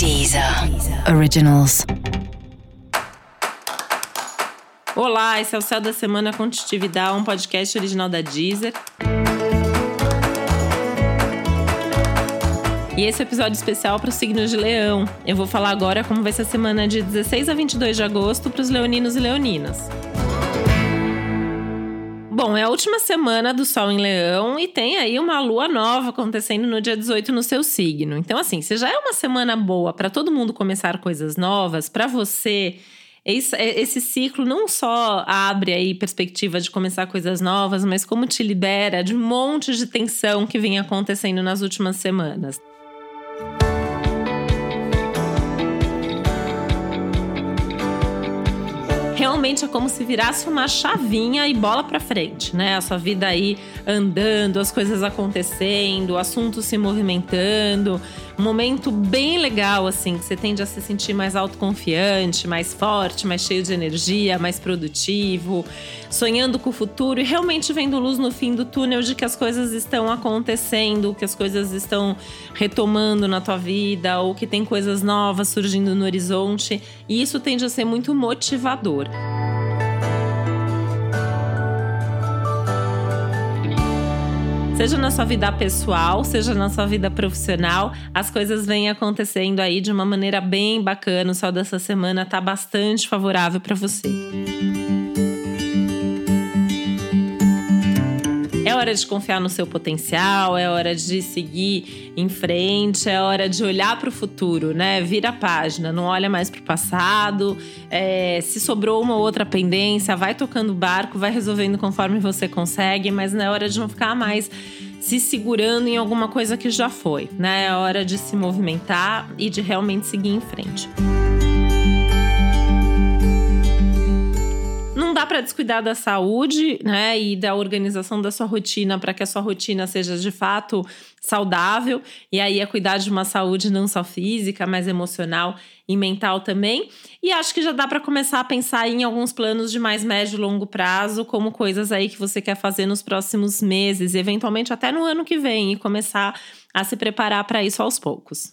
Deezer Originals. Olá, esse é o Céu da Semana com Titi Vidal, um podcast original da Deezer. E esse é um episódio especial para os signos de Leão. Eu vou falar agora como vai ser a semana de 16 a 22 de agosto para os leoninos e leoninas. Bom, é a última semana do Sol em Leão e tem aí uma lua nova acontecendo no dia 18 no seu signo. Então, assim, se já é uma semana boa para todo mundo começar coisas novas, para você, esse ciclo não só abre aí perspectiva de começar coisas novas, mas como te libera de um monte de tensão que vem acontecendo nas últimas semanas. Realmente é como se virasse uma chavinha e bola pra frente, né? A sua vida aí andando, as coisas acontecendo, o assunto se movimentando. Um momento bem legal, assim, que você tende a se sentir mais autoconfiante, mais forte, mais cheio de energia, mais produtivo, sonhando com o futuro e realmente vendo luz no fim do túnel de que as coisas estão acontecendo, que as coisas estão retomando na tua vida ou que tem coisas novas surgindo no horizonte. E isso tende a ser muito motivador. Seja na sua vida pessoal, seja na sua vida profissional, as coisas vêm acontecendo aí de uma maneira bem bacana. O sol dessa semana tá bastante favorável para você. É hora de confiar no seu potencial, é hora de seguir em frente, é hora de olhar para o futuro, né? Vira a página, não olha mais para o passado. Se sobrou uma ou outra pendência, vai tocando o barco, vai resolvendo conforme você consegue, mas não é hora de não ficar mais se segurando em alguma coisa que já foi, né? É hora de se movimentar e de realmente seguir em frente. Não dá para descuidar da saúde, né, e da organização da sua rotina para que a sua rotina seja de fato saudável. E aí é cuidar de uma saúde não só física, mas emocional e mental também. E acho que já dá para começar a pensar em alguns planos de mais médio e longo prazo, como coisas aí que você quer fazer nos próximos meses, eventualmente até no ano que vem, e começar a se preparar para isso aos poucos.